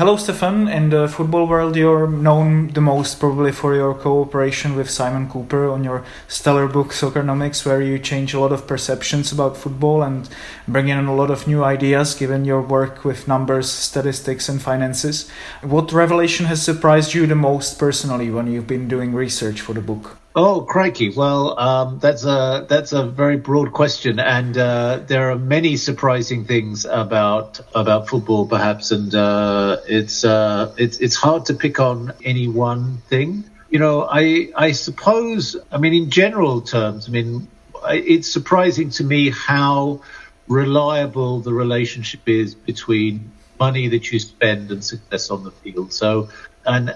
Hello, Stefan. In the football world, you're known the most probably for your cooperation with Simon Kuper on your stellar book Soccernomics, where you change a lot of perceptions about football and bring in a lot of new ideas, given your work with numbers, statistics and finances. What revelation has surprised you the most personally when you've been doing research for the book? Oh, crikey. Well, that's a very broad question. And there are many surprising things about football, perhaps. And it's hard to pick on any one thing. You know, I suppose, I mean, in general terms, I mean, it's surprising to me how reliable the relationship is between money that you spend and success on the field. So, and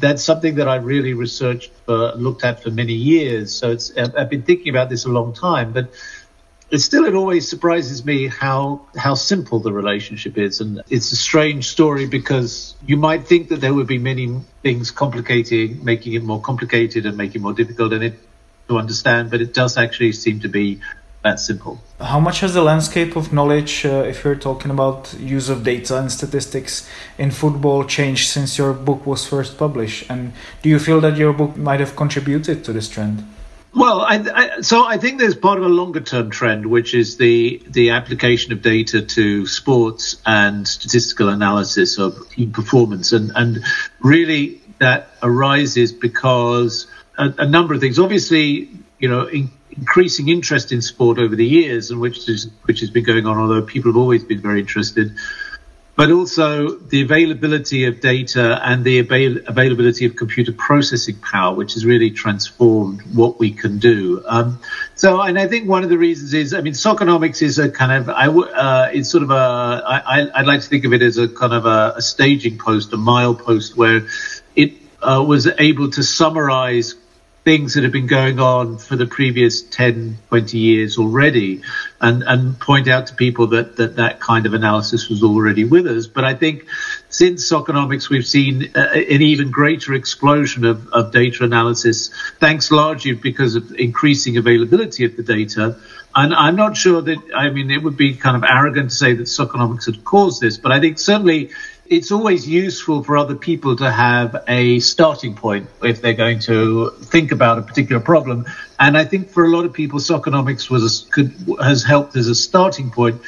that's something that I really researched, looked at for many years. So it's, I've been thinking about this a long time, but it always surprises me how simple the relationship is. And it's a strange story because you might think that there would be many things complicating, making it more complicated and making it more difficult and it to understand, but it does actually seem to be that simple. How much has the landscape of knowledge, if you're talking about use of data and statistics in football, changed since your book was first published? And do you feel that your book might have contributed to this trend? Well, I think there's part of a longer-term trend, which is the application of data to sports and statistical analysis of team performance. And really that arises because a number of things. Obviously, you know, increasing interest in sport over the years, and which has been going on, although people have always been very interested, but also the availability of data and the availability of computer processing power, which has really transformed what we can do. And I think one of the reasons is, I mean, Soccernomics is a kind of, I'd like to think of it as a kind of a staging post, a milepost, where it was able to summarize things that have been going on for the previous 10, 20 years already, and point out to people that kind of analysis was already with us. But I think since Soccernomics, we've seen an even greater explosion of data analysis, thanks largely because of increasing availability of the data. And I'm not sure that, I mean, it would be kind of arrogant to say that Soccernomics had caused this, but I think certainly it's always useful for other people to have a starting point if they're going to think about a particular problem. And I think for a lot of people, Soccernomics has helped as a starting point.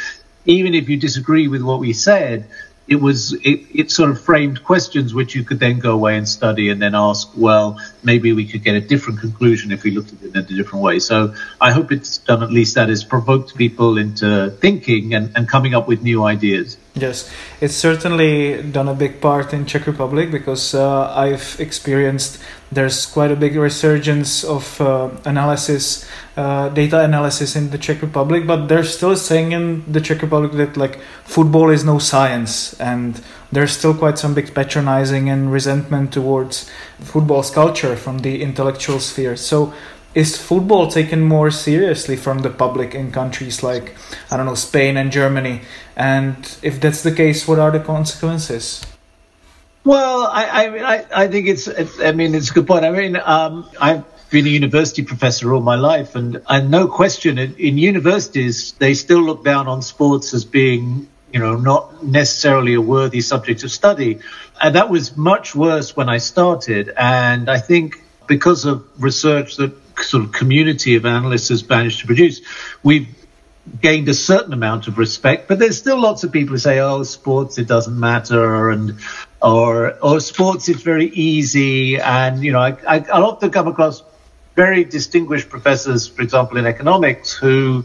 Even if you disagree with what we said, it sort of framed questions which you could then go away and study and then ask, well, maybe we could get a different conclusion if we looked at it in a different way. So I hope it's done at least that, is provoked people into thinking and coming up with new ideas. Yes, it's certainly done a big part in Czech Republic, because I've experienced there's quite a big resurgence of data analysis in the Czech Republic, but they're still saying in the Czech Republic that like football is no science, and there's still quite some big patronizing and resentment towards football's culture from the intellectual sphere. So is football taken more seriously from the public in countries like, I don't know, Spain and Germany? And if that's the case, what are the consequences? Well, I think it's a good point. I mean, I've been a university professor all my life, and no question, in universities, they still look down on sports as being, you know, not necessarily a worthy subject of study. And that was much worse when I started. And I think because of research that sort of community of analysts has managed to produce, we've gained a certain amount of respect, but there's still lots of people who say, oh, sports, it doesn't matter, and or sports, it's very easy. And, you know, I'll often come across very distinguished professors, for example, in economics, who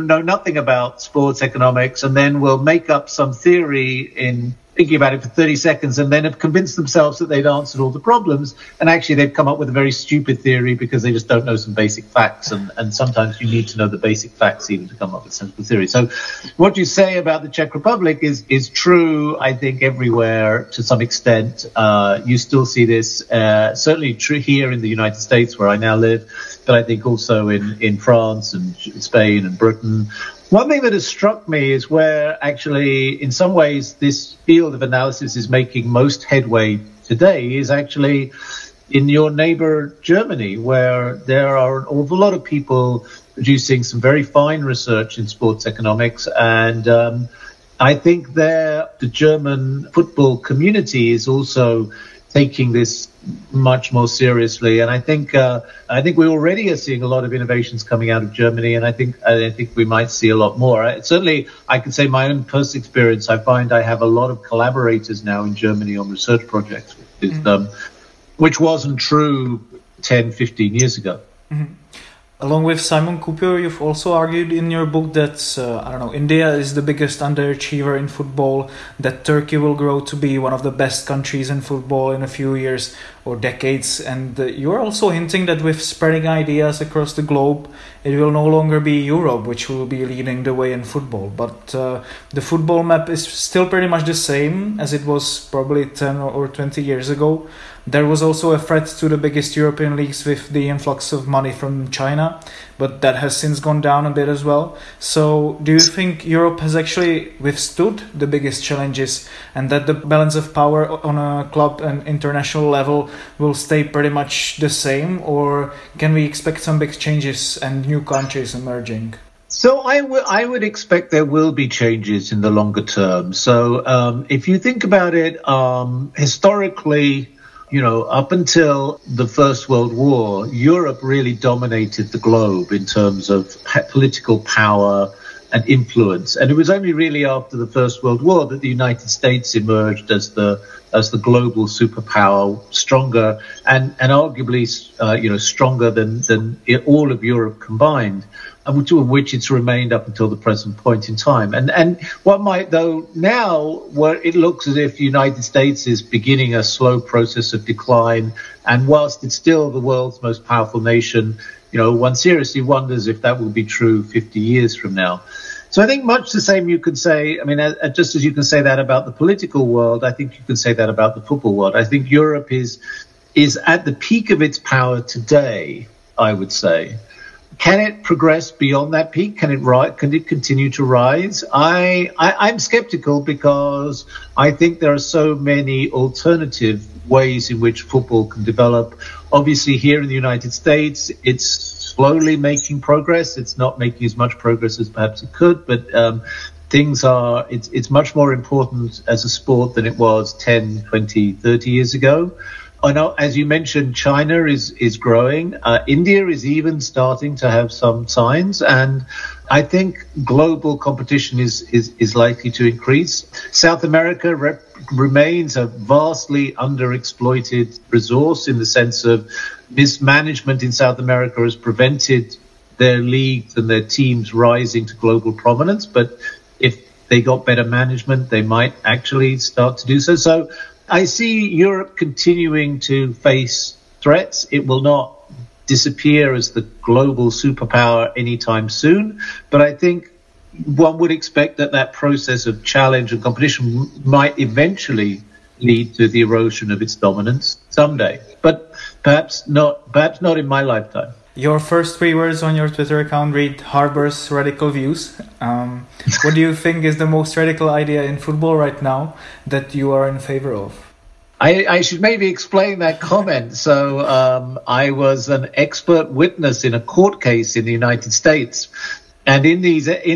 know nothing about sports economics, and then will make up some theory in thinking about it for 30 seconds, and then have convinced themselves that they've answered all the problems, and actually they've come up with a very stupid theory because they just don't know some basic facts, and sometimes you need to know the basic facts even to come up with sensible theory. So what you say about the Czech Republic is true, I think, everywhere to some extent. You still see this, certainly true here in the United States where I now live, but I think also in France and Spain and Britain. One thing that has struck me is where actually, in some ways, this field of analysis is making most headway today is actually in your neighbor Germany, where there are an awful lot of people producing some very fine research in sports economics. And I think the German football community is also taking this much more seriously, and I think we already are seeing a lot of innovations coming out of Germany, and I think we might see a lot more. Certainly, I can say my own personal experience. I find I have a lot of collaborators now in Germany on research projects, which wasn't true 10, 15 years ago. Mm-hmm. Along with Simon Kuper, you've also argued in your book that, India is the biggest underachiever in football, that Turkey will grow to be one of the best countries in football in a few years or decades. And you're also hinting that with spreading ideas across the globe, it will no longer be Europe which will be leading the way in football. But the football map is still pretty much the same as it was probably 10 or 20 years ago. There was also a threat to the biggest European leagues with the influx of money from China, but that has since gone down a bit as well. So do you think Europe has actually withstood the biggest challenges and that the balance of power on a club and international level will stay pretty much the same? Or can we expect some big changes and new countries emerging? So I would expect there will be changes in the longer term. So if you think about it, historically, up until the First World War, Europe really dominated the globe in terms of political power and influence. And it was only really after the First World War that the United States emerged as the global superpower, stronger and arguably stronger than all of Europe combined, which it's remained up until the present point in time. And one might, though, now, where it looks as if the United States is beginning a slow process of decline, and whilst it's still the world's most powerful nation, one seriously wonders if that will be true 50 years from now. So I think much the same you could say, just as you can say that about the political world, I think you can say that about the football world. I think Europe is at the peak of its power today, I would say. Can it progress beyond that peak? Can it continue to rise? I'm skeptical because I think there are so many alternative ways in which football can develop. Obviously, here in the United States, it's slowly making progress. It's not making as much progress as perhaps it could, but it's much more important as a sport than it was 10, 20, 30 years ago. I know, as you mentioned, China is growing. India is even starting to have some signs, and I think global competition is likely to increase. South America remains a vastly underexploited resource in the sense of mismanagement in South America has prevented their leagues and their teams rising to global prominence. But if they got better management, they might actually start to do so. So I see Europe continuing to face threats. It will not disappear as the global superpower anytime soon. But I think one would expect that process of challenge and competition might eventually lead to the erosion of its dominance someday, but perhaps not in my lifetime. Your first three words on your Twitter account read "harbors radical views." What do you think is the most radical idea in football right now that you are in favor of? I should maybe explain that comment. So I was an expert witness in a court case in the United States. And in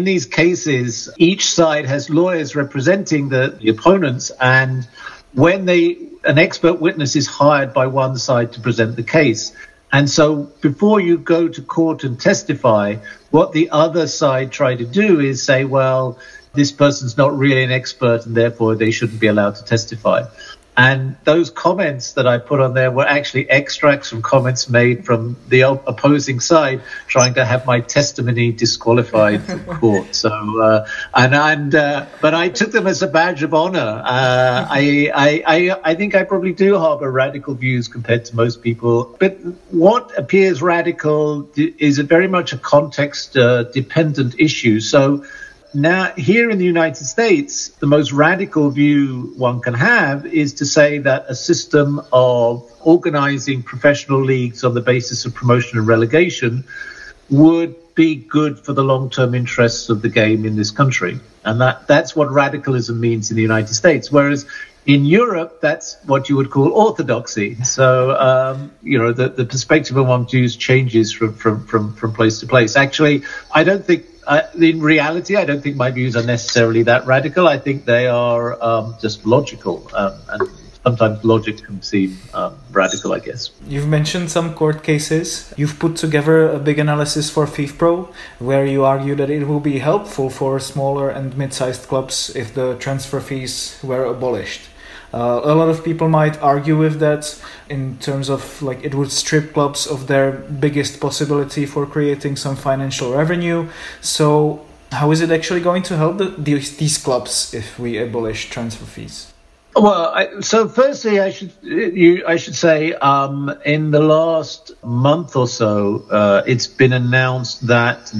these cases, each side has lawyers representing the opponents. And when an expert witness is hired by one side to present the case, and so before you go to court and testify, what the other side tried to do is say, well, this person's not really an expert and therefore they shouldn't be allowed to testify. And those comments that I put on there were actually extracts from comments made from the opposing side trying to have my testimony disqualified from court. So, but I took them as a badge of honor. I think I probably do harbor radical views compared to most people. But what appears radical is very much a context-dependent issue. So, now, here in the United States, the most radical view one can have is to say that a system of organizing professional leagues on the basis of promotion and relegation would be good for the long-term interests of the game in this country. And that's what radicalism means in the United States. Whereas in Europe, that's what you would call orthodoxy. So, the perspective of one's views changes from place to place. Actually, I don't think In reality, I don't think my views are necessarily that radical. I think they are just logical, and sometimes logic can seem radical, I guess. You've mentioned some court cases. You've put together a big analysis for FIFPRO, where you argue that it will be helpful for smaller and mid-sized clubs if the transfer fees were abolished. A lot of people might argue with that in terms of like it would strip clubs of their biggest possibility for creating some financial revenue. So how is it actually going to help these clubs if we abolish transfer fees? Well, so firstly, I should say in the last month or so, it's been announced that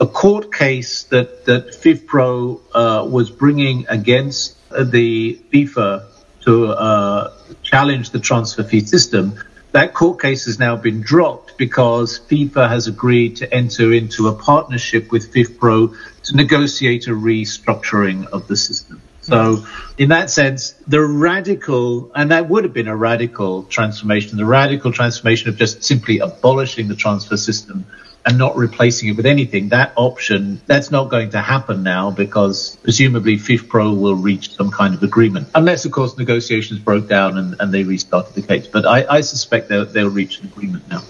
a court case that FIFPRO was bringing against the FIFA to challenge the transfer fee system, that court case has now been dropped because FIFA has agreed to enter into a partnership with FIFPRO to negotiate a restructuring of the system. So in that sense, the radical transformation of just simply abolishing the transfer system and not replacing it with anything, that option, that's not going to happen now because presumably FIFPRO will reach some kind of agreement. Unless, of course, negotiations broke down and they restarted the case. But I suspect they'll reach an agreement now.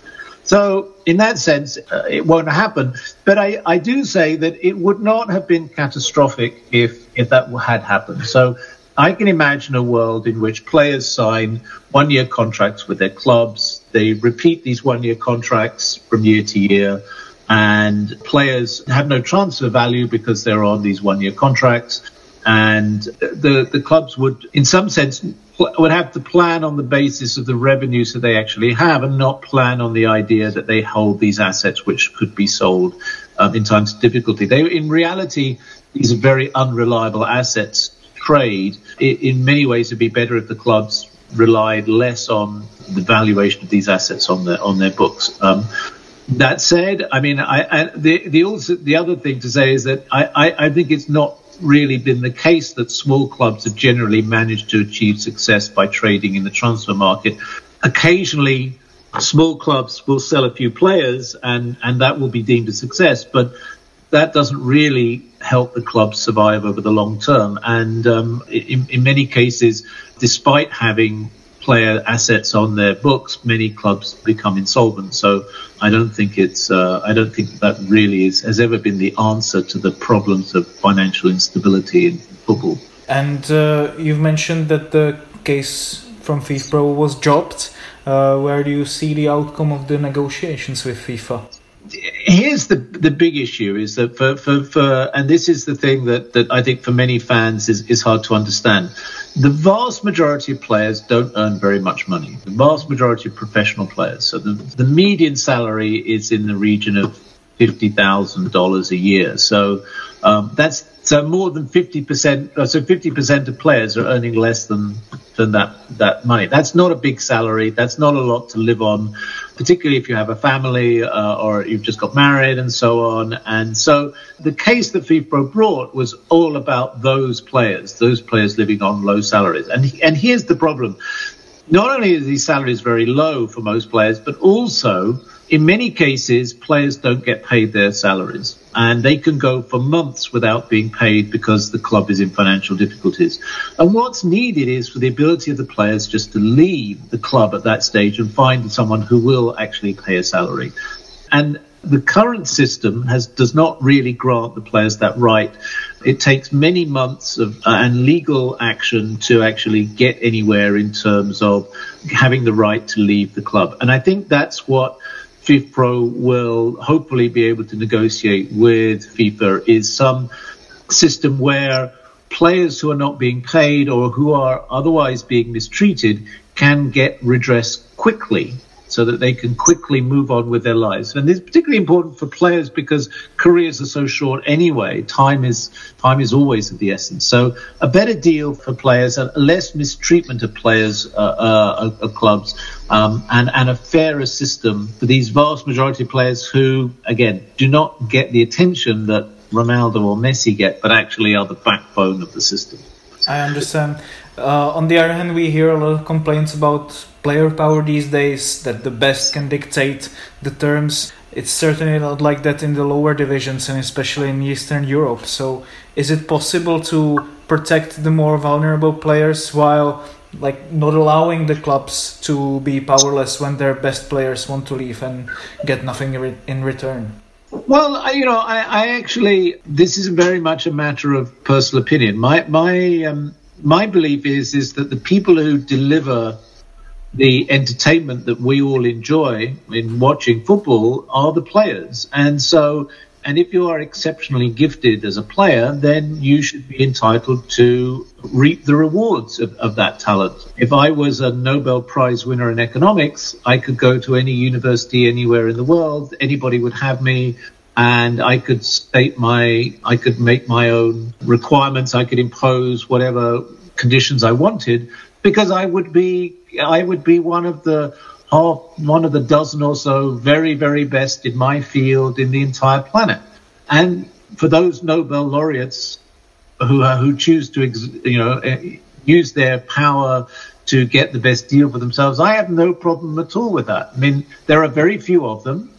So in that sense, it won't happen. But I do say that it would not have been catastrophic if that had happened. So I can imagine a world in which players sign one-year contracts with their clubs. They repeat these one-year contracts from year to year, and players have no transfer value because they're on these one-year contracts. And the clubs would, in some sense, would have to plan on the basis of the revenues that they actually have and not plan on the idea that they hold these assets which could be sold in times of difficulty. In reality, these are very unreliable assets to trade. In many ways, it would be better if the clubs relied less on the valuation of these assets on their books. That said, I mean, the other thing to say is that I think it's not really been the case that small clubs have generally managed to achieve success by trading in the transfer market. Occasionally, small clubs will sell a few players and that will be deemed a success, but that doesn't really help the club survive over the long term. And in many cases, despite having player assets on their books, many clubs become insolvent. So I don't think that really has ever been the answer to the problems of financial instability in football. And you've mentioned that the case from FIFPRO was dropped. Where do you see the outcome of the negotiations with FIFA? Here's the big issue is that for and this is the thing that I think for many fans is hard to understand. The vast majority of players don't earn very much money. The vast majority of professional players. So the median salary is in the region of $50,000 a year. So that's more than 50%. So 50% of players are earning less than that money. That's not a big salary. That's not a lot to live on, particularly if you have a family or you've just got married and so on. And so the case that FIFPRO brought was all about those players living on low salaries. And here's the problem. Not only are these salaries very low for most players, but also in many cases, players don't get paid their salaries and they can go for months without being paid because the club is in financial difficulties. And what's needed is for the ability of the players just to leave the club at that stage and find someone who will actually pay a salary. And the current system does not really grant the players that right. It takes many months of and legal action to actually get anywhere in terms of having the right to leave the club. And I think that's what FIFPRO will hopefully be able to negotiate with FIFA is some system where players who are not being paid or who are otherwise being mistreated can get redress quickly, so that they can quickly move on with their lives. And this is particularly important for players because careers are so short anyway. Time is always of the essence. So a better deal for players, and less mistreatment of players of clubs, and a fairer system for these vast majority of players who, again, do not get the attention that Ronaldo or Messi get, but actually are the backbone of the system. I understand. On the other hand, we hear a lot of complaints about player power these days, that the best can dictate the terms. it's certainly not like that in the lower divisions and especially in Eastern Europe. So is it possible to protect the more vulnerable players while like not allowing the clubs to be powerless when their best players want to leave and get nothing in return? Well, I actually, this is very much a matter of personal opinion. My belief is that the people who deliver the entertainment that we all enjoy in watching football are the players. And if you are exceptionally gifted as a player, then you should be entitled to reap the rewards of that talent. If I was a Nobel Prize winner in economics, I could go to any university anywhere in the world, anybody would have me, and I could make my own requirements, I could impose whatever conditions I wanted, because I would be one of the dozen or so very, very best in my field in the entire planet. And for those Nobel laureates who choose to use their power to get the best deal for themselves, I have no problem at all with that. I mean, there are very few of them.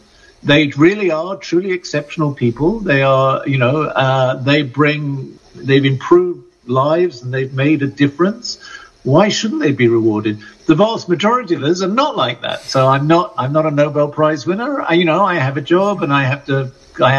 They really are truly exceptional people. They are, they've improved lives and they've made a difference. Why shouldn't they be rewarded? The vast majority of us are not like that. So I'm not a Nobel Prize winner. I have a job and I have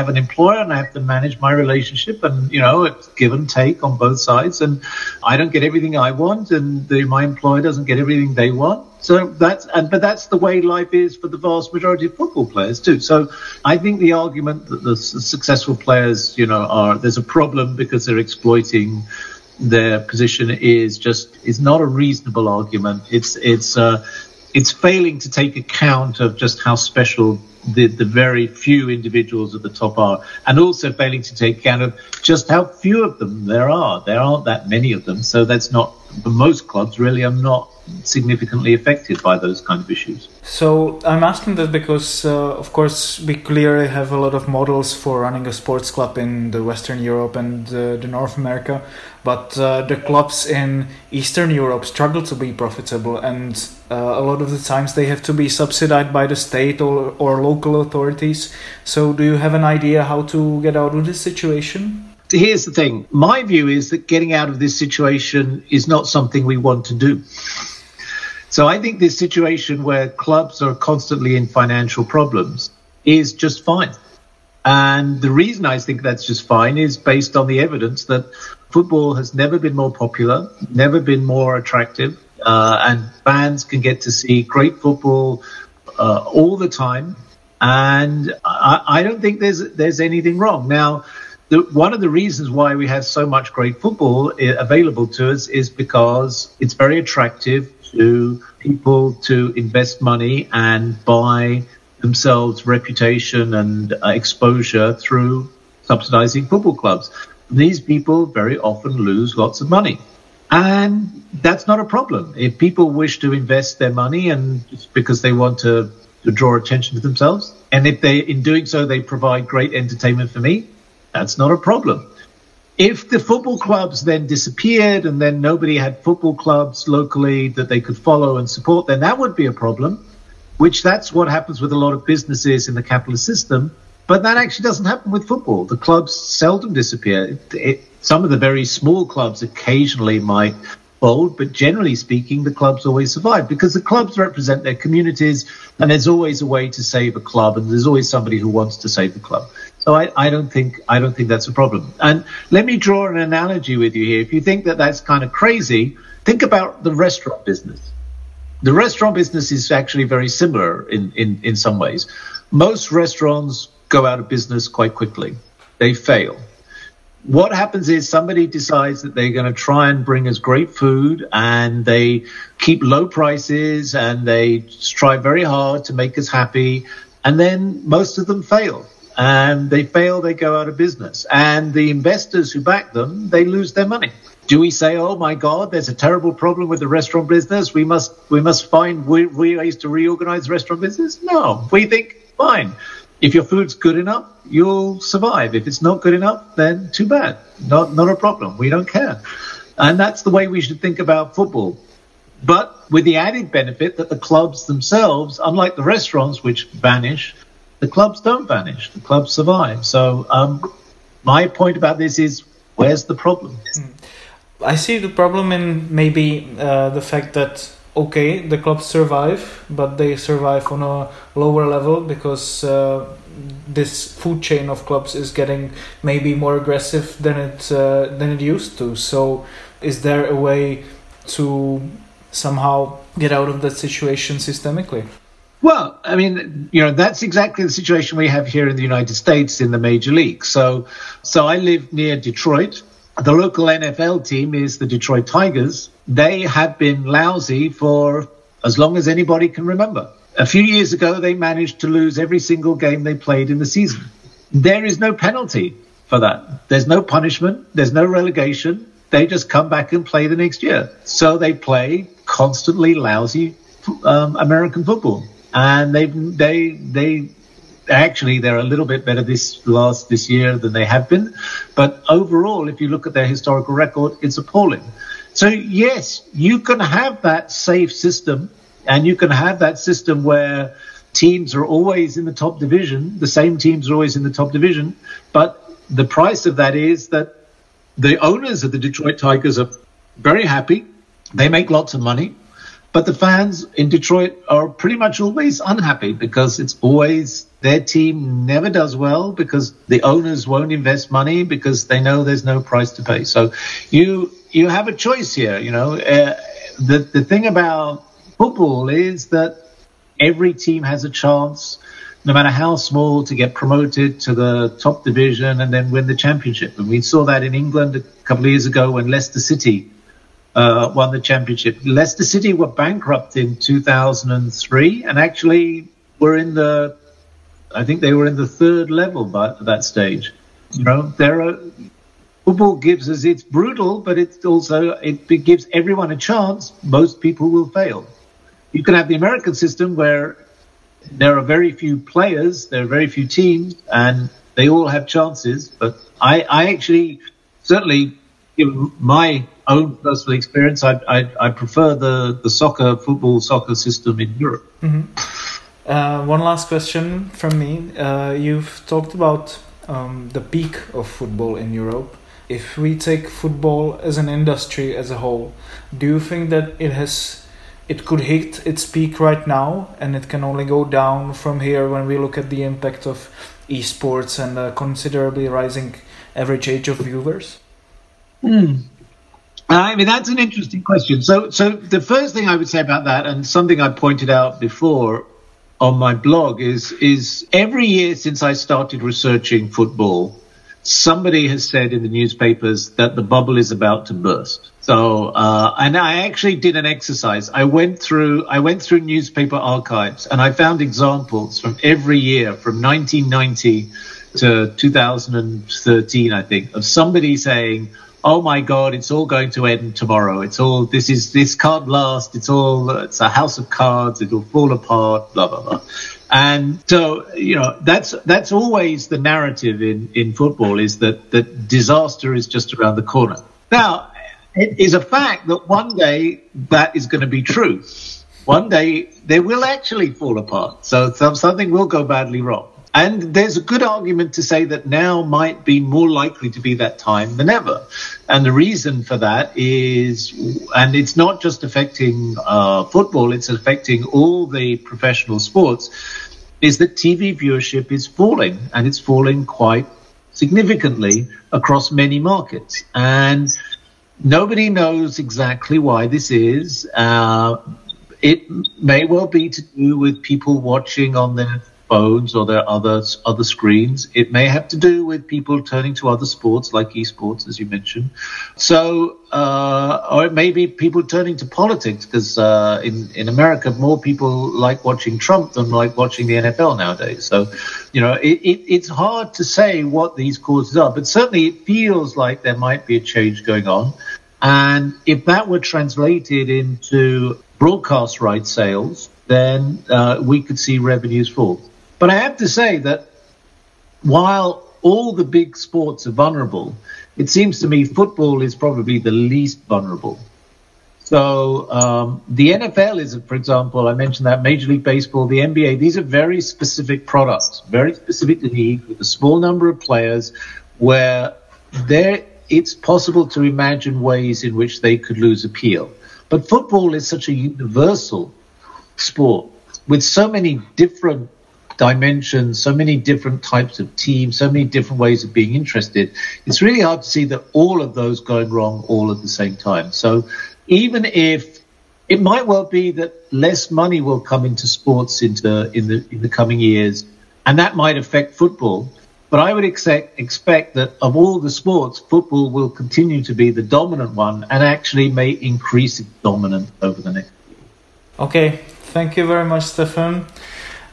an employer and I have to manage my relationship and, it's give and take on both sides. And I don't get everything I want and my employer doesn't get everything they want. So but that's the way life is for the vast majority of football players too. So I think the argument that the successful players, there's a problem because they're exploiting their position is not a reasonable argument. It's failing to take account of just how special the very few individuals at the top are, and also failing to take account of just how few of them there are. There aren't that many of them, so that's not. Most clubs really are not significantly affected by those kind of issues. So I'm asking that because, of course, we clearly have a lot of models for running a sports club in the Western Europe and the North America, but the clubs in Eastern Europe struggle to be profitable, and a lot of the times they have to be subsidized by the state or local authorities. So do you have an idea how to get out of this situation? Here's the thing. My view is that getting out of this situation is not something we want to do. So I think this situation where clubs are constantly in financial problems is just fine. And the reason I think that's just fine is based on the evidence that football has never been more popular, never been more attractive, and fans can get to see great football all the time. And I don't think there's anything wrong. Now, one of the reasons why we have so much great football available to us is because it's very attractive to people to invest money and buy themselves reputation and exposure through subsidizing football clubs. These people very often lose lots of money. And that's not a problem. If people wish to invest their money and just because they want to draw attention to themselves, and if they, in doing so, they provide great entertainment for me, that's not a problem. If the football clubs then disappeared and then nobody had football clubs locally that they could follow and support, then that would be a problem, which that's what happens with a lot of businesses in the capitalist system. But that actually doesn't happen with football. The clubs seldom disappear. Some of the very small clubs occasionally might fold, but generally speaking, the clubs always survive because the clubs represent their communities and there's always a way to save a club and there's always somebody who wants to save the club. So I don't think that's a problem. And let me draw an analogy with you here. If you think that that's kind of crazy, think about the restaurant business. The restaurant business is actually very similar in some ways. Most restaurants go out of business quite quickly. They fail. What happens is somebody decides that they're going to try and bring us great food, and they keep low prices, and they try very hard to make us happy, and then most of them fail. And they fail, they go out of business. And the investors who back them, they lose their money. Do we say, oh, my God, there's a terrible problem with the restaurant business? We must find ways to reorganize the restaurant business? No. We think, fine. If your food's good enough, you'll survive. If it's not good enough, then too bad. Not a problem. We don't care. And that's the way we should think about football. But with the added benefit that the clubs themselves, unlike the restaurants, which vanish, the clubs don't vanish. The clubs survive. So my point about this is, where's the problem? I see the problem in maybe the fact that, okay, the clubs survive, but they survive on a lower level because this food chain of clubs is getting maybe more aggressive than it used to. So is there a way to somehow get out of that situation systemically? Well, I mean, you know, that's exactly the situation we have here in the United States in the major league. So I live near Detroit. The local NFL team is the Detroit Tigers. They have been lousy for as long as anybody can remember. A few years ago, they managed to lose every single game they played in the season. There is no penalty for that. There's no punishment. There's no relegation. They just come back and play the next year. So they play constantly lousy American football. And they actually, they're a little bit better this year than they have been. But overall, if you look at their historical record, it's appalling. So, yes, you can have that safe system, and you can have that system where teams are always in the top division, the same teams are always in the top division, but the price of that is that the owners of the Detroit Tigers are very happy. They make lots of money. But the fans in Detroit are pretty much always unhappy because it's always their team never does well because the owners won't invest money because they know there's no price to pay. So you have a choice here. You know, the thing about football is that every team has a chance, no matter how small, to get promoted to the top division and then win the championship. And we saw that in England a couple of years ago when Leicester City won the championship. Leicester City were bankrupt in 2003 and actually were in the third level by that stage. You know, football gives us, it's brutal, but it's also, it gives everyone a chance. Most people will fail. You can have the American system where there are very few players, there are very few teams, and they all have chances. But I actually, certainly, given my own personal experience, I prefer the football soccer system in Europe. Mm-hmm. One last question from me. You've talked about the peak of football in Europe. If we take football as an industry as a whole, do you think that it could hit its peak right now and it can only go down from here when we look at the impact of esports and the considerably rising average age of viewers? I mean, that's an interesting question. So the first thing I would say about that, and something I pointed out before on my blog, is every year since I started researching football, somebody has said in the newspapers that the bubble is about to burst. So, and I actually did an exercise. I went through newspaper archives, and I found examples from every year from 1990 to 2013, I think, of somebody saying, "Oh my God! It's all going to end tomorrow. This can't last. It's a house of cards. It'll fall apart. Blah blah blah." And so, you know, that's always the narrative in football, is that disaster is just around the corner. Now, it is a fact that one day that is going to be true. One day they will actually fall apart. So something will go badly wrong. And there's a good argument to say that now might be more likely to be that time than ever. And the reason for that is, and it's not just affecting football, it's affecting all the professional sports, is that TV viewership is falling, and it's falling quite significantly across many markets. And nobody knows exactly why this is. It may well be to do with people watching on their phones or their other screens. It may have to do with people turning to other sports like esports, as you mentioned. So, or it may be people turning to politics, because in America, more people like watching Trump than like watching the NFL nowadays. So, you know, it's hard to say what these causes are, but certainly it feels like there might be a change going on. And if that were translated into broadcast rights sales, then we could see revenues fall. But I have to say that while all the big sports are vulnerable, it seems to me football is probably the least vulnerable. So the NFL is, for example, I mentioned that, Major League Baseball, the NBA, these are very specific products, very specific league with a small number of players where it's possible to imagine ways in which they could lose appeal. But football is such a universal sport with so many different dimensions, so many different types of teams, so many different ways of being interested. It's really hard to see that all of those going wrong all at the same time. So even if it might well be that less money will come into sports in the coming years, and that might affect football, but I would expect that of all the sports, football will continue to be the dominant one and actually may increase its dominance over the next year. Okay, thank you very much, Stefan.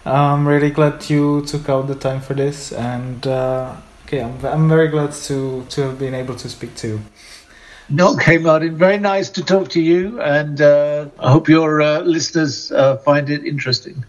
I'm really glad you took out the time for this, and I'm very glad to have been able to speak to you. Okay, Martin, very nice to talk to you, and I hope your listeners find it interesting.